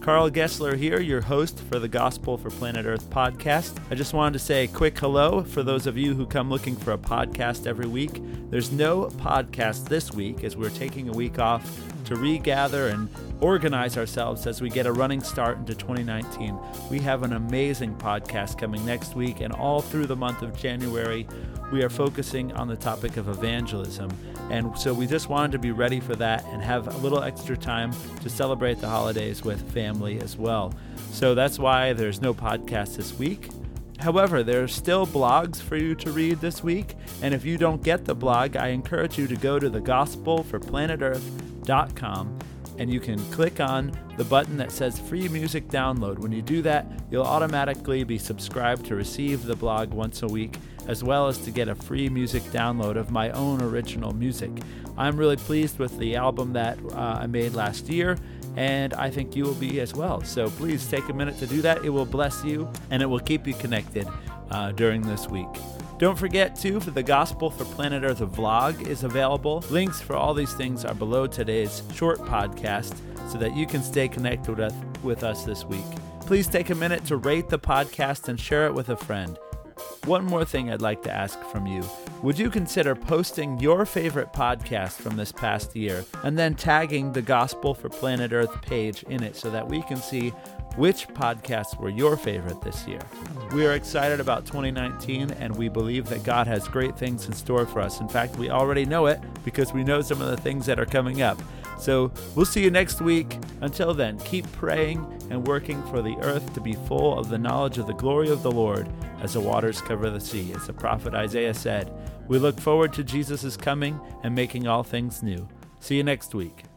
Karl Gessler here, your host for the Gospel for Planet Earth podcast. I just wanted to say a quick hello for those of you who come looking for a podcast every week. There's no podcast this week as we're taking a week off to regather and organize ourselves as we get a running start into 2019. We have an amazing podcast coming next week, and all through the month of January, we are focusing on the topic of evangelism. And so we just wanted to be ready for that and have a little extra time to celebrate the holidays with family as well. So that's why there's no podcast this week. However, there are still blogs for you to read this week. And if you don't get the blog, I encourage you to go to thegospelforplanetearth.com and you can click on the button that says free music download. When you do that, you'll automatically be subscribed to receive the blog once a week, as well as to get a free music download of my own original music. I'm really pleased with the album that I made last year, and I think you will be as well. So please take a minute to do that. It will bless you, and it will keep you connected during this week. Don't forget, too, for the Gospel for Planet Earth vlog is available. Links for all these things are below today's short podcast so that you can stay connected with us this week. Please take a minute to rate the podcast and share it with a friend. One more thing I'd like to ask from you. Would you consider posting your favorite podcast from this past year and then tagging the Gospel for Planet Earth page in it so that we can see which podcasts were your favorite this year? We are excited about 2019, and we believe that God has great things in store for us. In fact, we already know it because we know some of the things that are coming up. So we'll see you next week. Until then, keep praying and working for the earth to be full of the knowledge of the glory of the Lord as the waters cover the sea. As the prophet Isaiah said, we look forward to Jesus' coming and making all things new. See you next week.